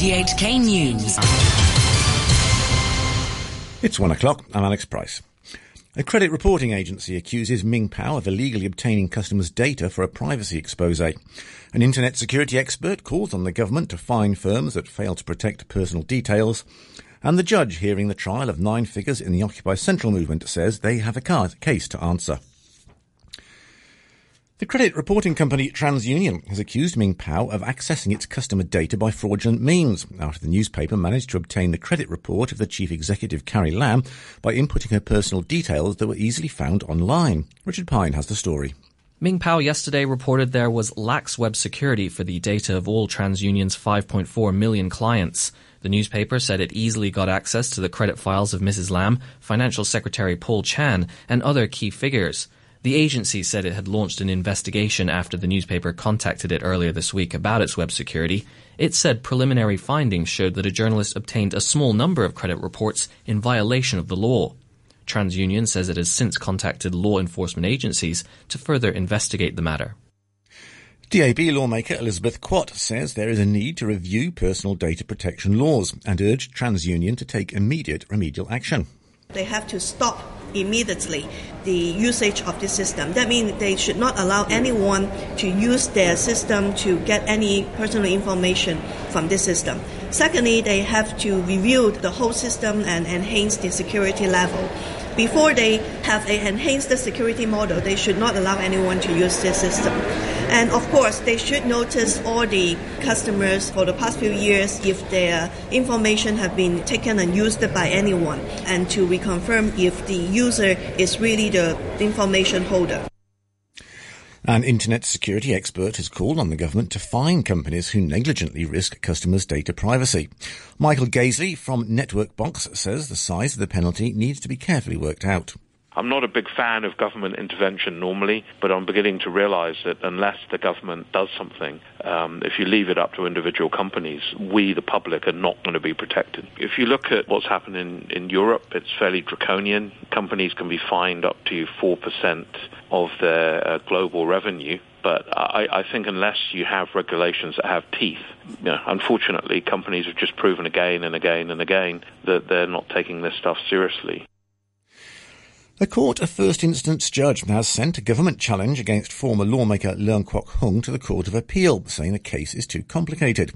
98K News. It's 1 o'clock. I'm Alex Price. A credit reporting agency accuses Ming Pao of illegally obtaining customers' data for a privacy expose. An internet security expert calls on the government to fine firms that fail to protect personal details. And the judge hearing the trial of 9 figures in the Occupy Central movement says they have a case to answer. The credit reporting company TransUnion has accused Ming Pao of accessing its customer data by fraudulent means after the newspaper managed to obtain the credit report of the chief executive Carrie Lam by inputting her personal details that were easily found online. Richard Pine has the story. Ming Pao yesterday reported there was lax web security for the data of all TransUnion's 5.4 million clients. The newspaper said it easily got access to the credit files of Mrs. Lam, Financial Secretary Paul Chan, and other key figures. The agency said it had launched an investigation after the newspaper contacted it earlier this week about its web security. It said preliminary findings showed that a journalist obtained a small number of credit reports in violation of the law. TransUnion says it has since contacted law enforcement agencies to further investigate the matter. DAB lawmaker Elizabeth Quatt says there is a need to review personal data protection laws and urged TransUnion to take immediate remedial action. They have to stop immediately the usage of this system. That means they should not allow anyone to use their system to get any personal information from this system. Secondly, they have to review the whole system and enhance the security level. Before they have enhanced the security model, they should not allow anyone to use this system. And of course, they should notice all the customers for the past few years if their information have been taken and used by anyone, and to reconfirm if the user is really the information holder. An internet security expert has called on the government to fine companies who negligently risk customers' data privacy. Michael Gaisley from Network Box says the size of the penalty needs to be carefully worked out. I'm not a big fan of government intervention normally, but I'm beginning to realise that unless the government does something, if you leave it up to individual companies, we, the public, are not going to be protected. If you look at what's happened in Europe, it's fairly draconian. Companies can be fined up to 4% of their global revenue. But I think unless you have regulations that have teeth, unfortunately, companies have just proven again and again and again that they're not taking this stuff seriously. A court of first instance judge has sent a government challenge against former lawmaker Leung Kwok Hung to the Court of Appeal, saying the case is too complicated.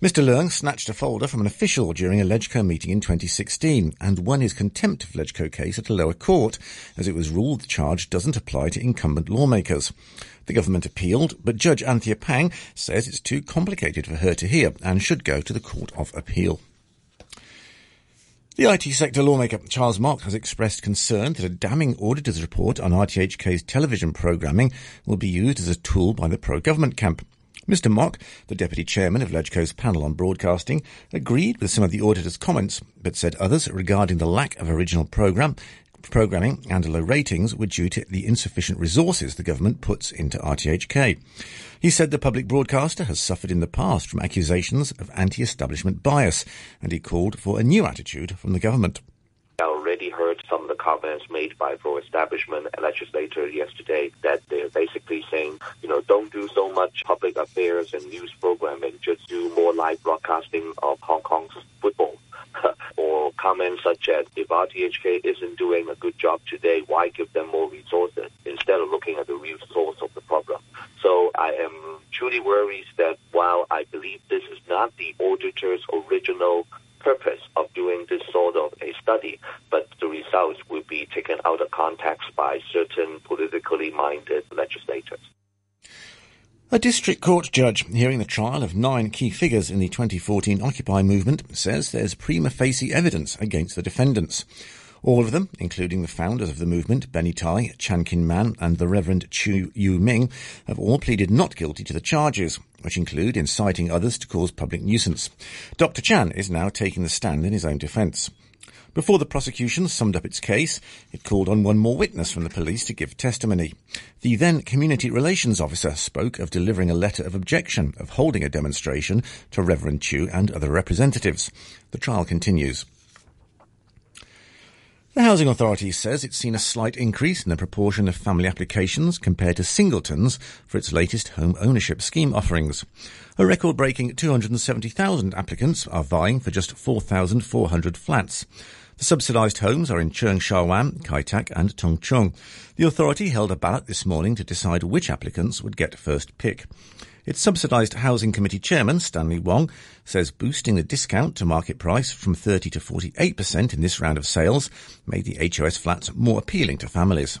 Mr. Leung snatched a folder from an official during a LegCo meeting in 2016 and won his contempt of LegCo case at a lower court, as it was ruled the charge doesn't apply to incumbent lawmakers. The government appealed, but Judge Anthea Pang says it's too complicated for her to hear and should go to the Court of Appeal. The IT sector lawmaker Charles Mok has expressed concern that a damning auditor's report on RTHK's television programming will be used as a tool by the pro-government camp. Mr. Mok, the deputy chairman of LegCo's panel on broadcasting, agreed with some of the auditor's comments, but said others regarding the lack of original programming and low ratings were due to the insufficient resources the government puts into RTHK. He said the public broadcaster has suffered in the past from accusations of anti-establishment bias, and he called for a new attitude from the government. I already heard some of the comments made by pro-establishment legislators yesterday that they're basically saying, don't do so much public affairs and news programming, just do more live broadcasting of Hong Kong's football. Or comments such as, if RTHK isn't doing a good job today, why give them more resources instead of looking at the real source of the problem? So I am truly worried that while I believe this is not the auditor's original purpose of doing this sort of a study, but the results will be taken out of context by certain politically minded legislators. A district court judge hearing the trial of 9 key figures in the 2014 Occupy movement says there's prima facie evidence against the defendants. All of them, including the founders of the movement, Benny Tai, Chan Kin Man and the Reverend Chu Yu Ming, have all pleaded not guilty to the charges, which include inciting others to cause public nuisance. Dr. Chan is now taking the stand in his own defence. Before the prosecution summed up its case, it called on one more witness from the police to give testimony. The then community relations officer spoke of delivering a letter of objection of holding a demonstration to Reverend Chu and other representatives. The trial continues. The Housing Authority says it's seen a slight increase in the proportion of family applications compared to singletons for its latest home ownership scheme offerings. A record-breaking 270,000 applicants are vying for just 4,400 flats. The subsidised homes are in Cheung Sha Wan, Kai Tak and Tong Chung. The authority held a ballot this morning to decide which applicants would get first pick. Its subsidised Housing Committee Chairman, Stanley Wong, says boosting the discount to market price from 30 to 48% in this round of sales made the HOS flats more appealing to families.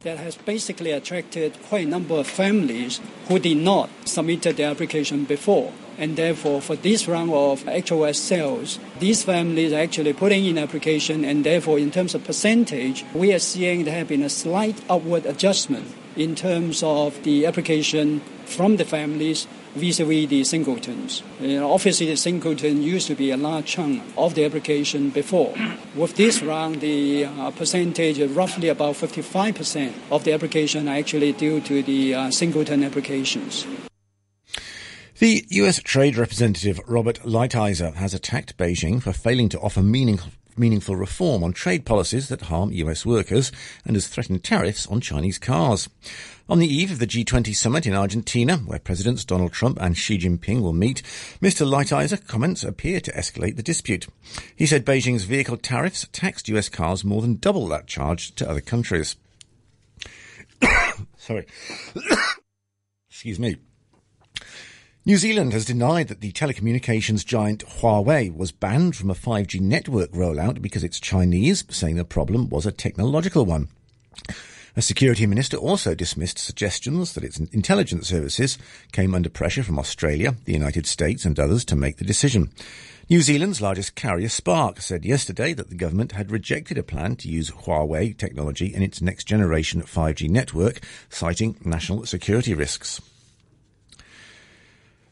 That has basically attracted quite a number of families who did not submit their application before. And therefore, for this round of HOS sales, these families are actually putting in application, and therefore, in terms of percentage, we are seeing there have been a slight upward adjustment in terms of the application from the families vis-à-vis the singletons. Obviously, the singleton used to be a large chunk of the application before. With this round, the percentage is roughly about 55% of the application are actually due to the singleton applications. The US Trade Representative Robert Lighthizer has attacked Beijing for failing to offer meaningful reform on trade policies that harm US workers and has threatened tariffs on Chinese cars. On the eve of the G20 summit in Argentina, where Presidents Donald Trump and Xi Jinping will meet, Mr. Lighthizer comments appear to escalate the dispute. He said Beijing's vehicle tariffs taxed US cars more than double that charge to other countries. Sorry. Excuse me. New Zealand has denied that the telecommunications giant Huawei was banned from a 5G network rollout because it's Chinese, saying the problem was a technological one. A security minister also dismissed suggestions that its intelligence services came under pressure from Australia, the United States and others to make the decision. New Zealand's largest carrier, Spark, said yesterday that the government had rejected a plan to use Huawei technology in its next-generation 5G network, citing national security risks.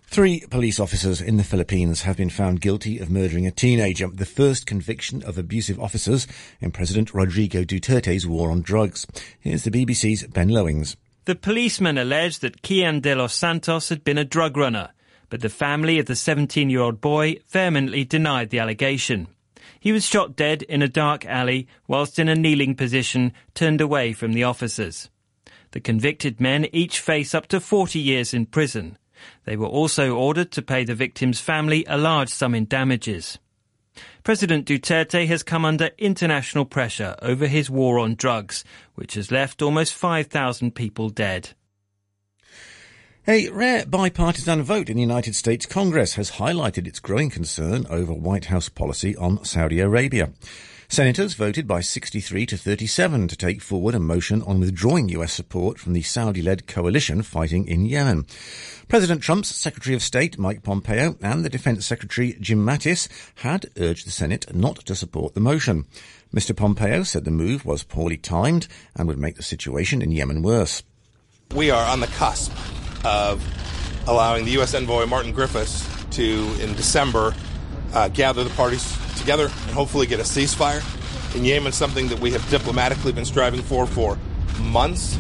3 police officers in the Philippines have been found guilty of murdering a teenager, the first conviction of abusive officers in President Rodrigo Duterte's war on drugs. Here's the BBC's Ben Lowings. The policemen alleged that Kian de los Santos had been a drug runner, but the family of the 17-year-old boy vehemently denied the allegation. He was shot dead in a dark alley whilst in a kneeling position, turned away from the officers. The convicted men each face up to 40 years in prison. They were also ordered to pay the victim's family a large sum in damages. President Duterte has come under international pressure over his war on drugs, which has left almost 5,000 people dead. A rare bipartisan vote in the United States Congress has highlighted its growing concern over White House policy on Saudi Arabia. Senators voted by 63 to 37 to take forward a motion on withdrawing US support from the Saudi-led coalition fighting in Yemen. President Trump's Secretary of State, Mike Pompeo, and the Defense Secretary, Jim Mattis, had urged the Senate not to support the motion. Mr. Pompeo said the move was poorly timed and would make the situation in Yemen worse. We are on the cusp of allowing the US envoy, Martin Griffiths, to, in December, gather the parties together and hopefully get a ceasefire in Yemen, something that we have diplomatically been striving for months.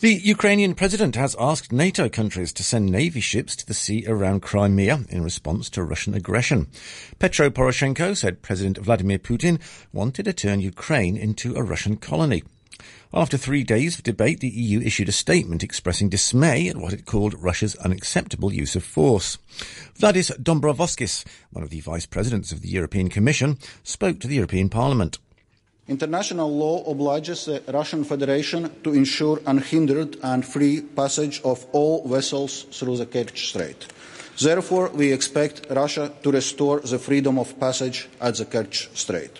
The Ukrainian president has asked NATO countries to send Navy ships to the sea around Crimea in response to Russian aggression. Petro Poroshenko said President Vladimir Putin wanted to turn Ukraine into a Russian colony. After 3 days of debate, the EU issued a statement expressing dismay at what it called Russia's unacceptable use of force. Vladis Dombrovskis, one of the vice presidents of the European Commission, spoke to the European Parliament. International law obliges the Russian Federation to ensure unhindered and free passage of all vessels through the Kerch Strait. Therefore, we expect Russia to restore the freedom of passage at the Kerch Strait.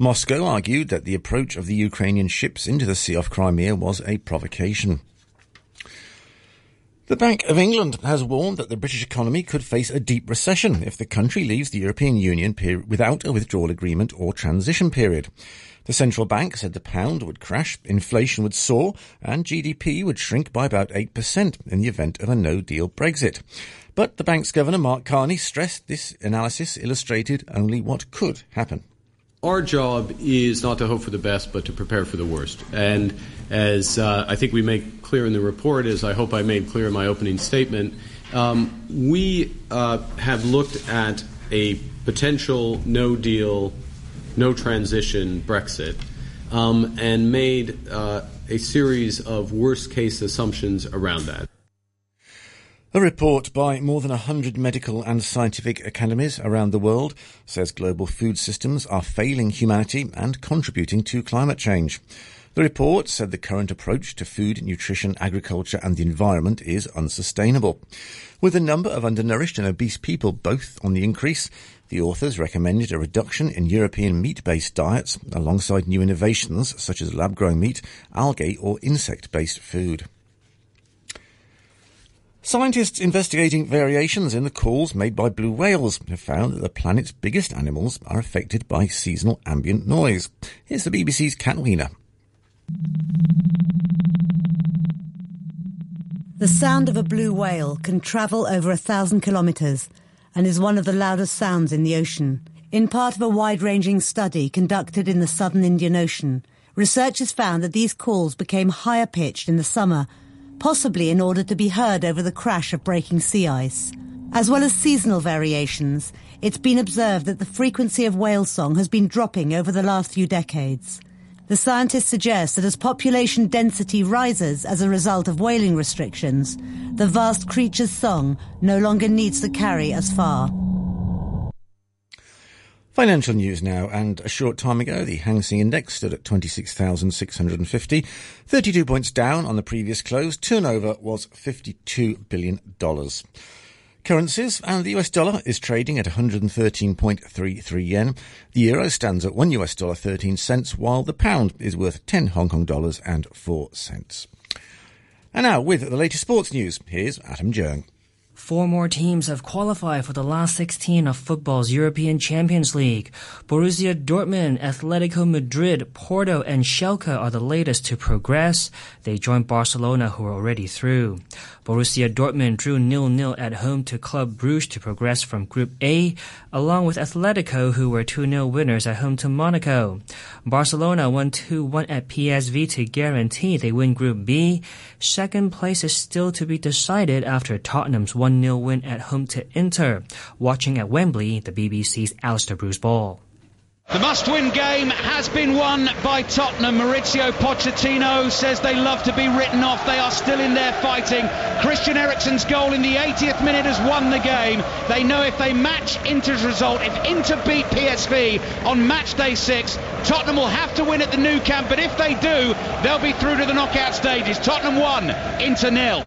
Moscow argued that the approach of the Ukrainian ships into the sea off Crimea was a provocation. The Bank of England has warned that the British economy could face a deep recession if the country leaves the European Union without a withdrawal agreement or transition period. The central bank said the pound would crash, inflation would soar, and GDP would shrink by about 8% in the event of a no-deal Brexit. But the bank's governor, Mark Carney, stressed this analysis illustrated only what could happen. Our job is not to hope for the best, but to prepare for the worst. And as I think we make clear in the report, as I hope I made clear in my opening statement, we have looked at a potential no-deal no transition Brexit, and made a series of worst-case assumptions around that. A report by more than 100 medical and scientific academies around the world says global food systems are failing humanity and contributing to climate change. The report said the current approach to food, nutrition, agriculture and the environment is unsustainable. With the number of undernourished and obese people both on the increase, the authors recommended a reduction in European meat-based diets alongside new innovations such as lab-grown meat, algae or insect-based food. Scientists investigating variations in the calls made by blue whales have found that the planet's biggest animals are affected by seasonal ambient noise. Here's the BBC's Catwina. The sound of a blue whale can travel over 1,000 kilometres and is one of the loudest sounds in the ocean. In part of a wide-ranging study conducted in the southern Indian Ocean, researchers found that these calls became higher pitched in the summer, possibly in order to be heard over the crash of breaking sea ice. As well as seasonal variations, it's been observed that the frequency of whale song has been dropping over the last few decades. The scientists suggest that as population density rises as a result of whaling restrictions, the vast creature's song no longer needs to carry as far. Financial news now, and a short time ago, the Hang Seng Index stood at 26,650, 32 points down on the previous close. Turnover was $52 billion. Currencies, and the US dollar is trading at 113.33 yen. The euro stands at $1.13, while the pound is worth 10 Hong Kong dollars and 4 cents. And now, with the latest sports news, here's Adam Jern. Four more teams have qualified for the last 16 of football's European Champions League. Borussia Dortmund, Atletico Madrid, Porto and Schalke are the latest to progress. They join Barcelona, who are already through. Borussia Dortmund drew 0-0 at home to Club Brugge to progress from Group A, along with Atletico, who were 2-0 winners at home to Monaco. Barcelona won 2-1 at PSV to guarantee they win Group B. Second place is still to be decided after Tottenham's 1-0 win at home to Inter. Watching at Wembley, the BBC's Alistair Bruce Ball. The must-win game has been won by Tottenham. Maurizio Pochettino says they love to be written off. They are still in there fighting. Christian Eriksen's goal in the 80th minute has won the game. They know if they match Inter's result, if Inter beat PSV on match day 6, Tottenham will have to win at the Nou Camp. But if they do, they'll be through to the knockout stages. Tottenham 1, Inter 0.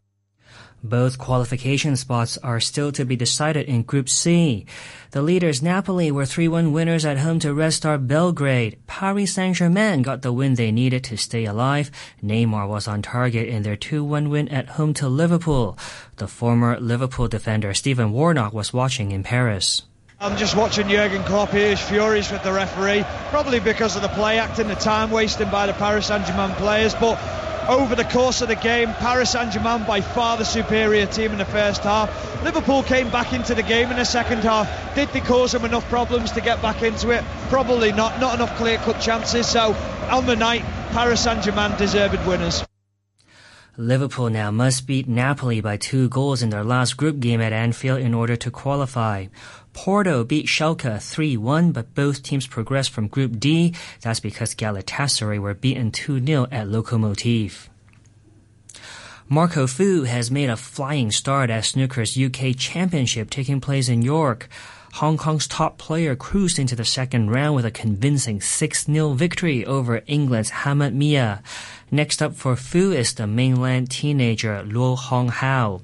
Both qualification spots are still to be decided in Group C. The leaders Napoli were 3-1 winners at home to Red Star Belgrade. Paris Saint-Germain got the win they needed to stay alive. Neymar was on target in their 2-1 win at home to Liverpool. The former Liverpool defender Stephen Warnock was watching in Paris. I'm just watching Jurgen Klopp. He is furious with the referee, probably because of the play acting, the time wasting by the Paris Saint-Germain players, but over the course of the game, Paris Saint-Germain by far the superior team in the first half. Liverpool came back into the game in the second half. Did they cause them enough problems to get back into it? Probably not. Not enough clear-cut chances. So, on the night, Paris Saint-Germain deserved winners. Liverpool now must beat Napoli by 2 goals in their last group game at Anfield in order to qualify. Porto beat Schalke 3-1, but both teams progressed from Group D. That's because Galatasaray were beaten 2-0 at Lokomotiv. Marco Fu has made a flying start at Snooker's UK Championship taking place in York. Hong Kong's top player cruised into the second round with a convincing 6-0 victory over England's Hamad Mia. Next up for Fu is the mainland teenager Luo Honghao.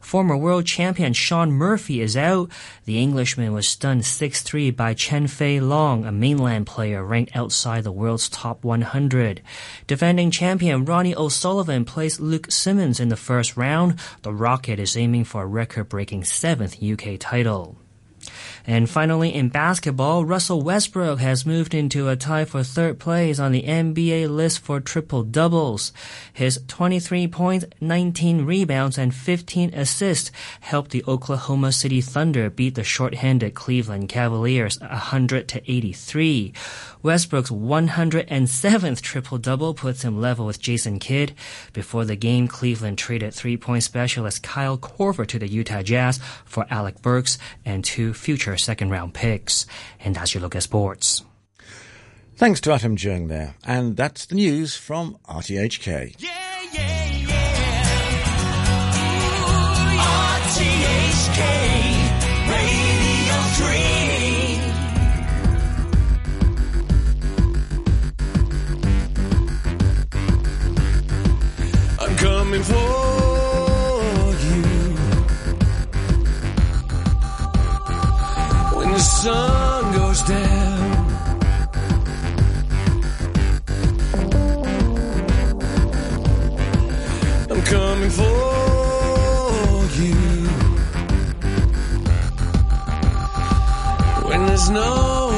Former world champion Sean Murphy is out. The Englishman was stunned 6-3 by Chen Fei Long, a mainland player ranked outside the world's top 100. Defending champion Ronnie O'Sullivan plays Luke Simmons in the first round. The Rocket is aiming for a record-breaking 7th UK title. And finally, in basketball, Russell Westbrook has moved into a tie for third place on the NBA list for triple-doubles. His 23 points, 19 rebounds, and 15 assists helped the Oklahoma City Thunder beat the shorthanded Cleveland Cavaliers 100-83. Westbrook's 107th triple-double puts him level with Jason Kidd. Before the game, Cleveland traded 3-point specialist Kyle Korver to the Utah Jazz for Alec Burks and 2 future second-round picks. And that's your look at sports. Thanks to Adam Jern there. And that's the news from RTHK. Yeah, yeah, yeah. Ooh, RTHK Radio 3. Coming for you when the sun goes down. I'm coming for you when there's no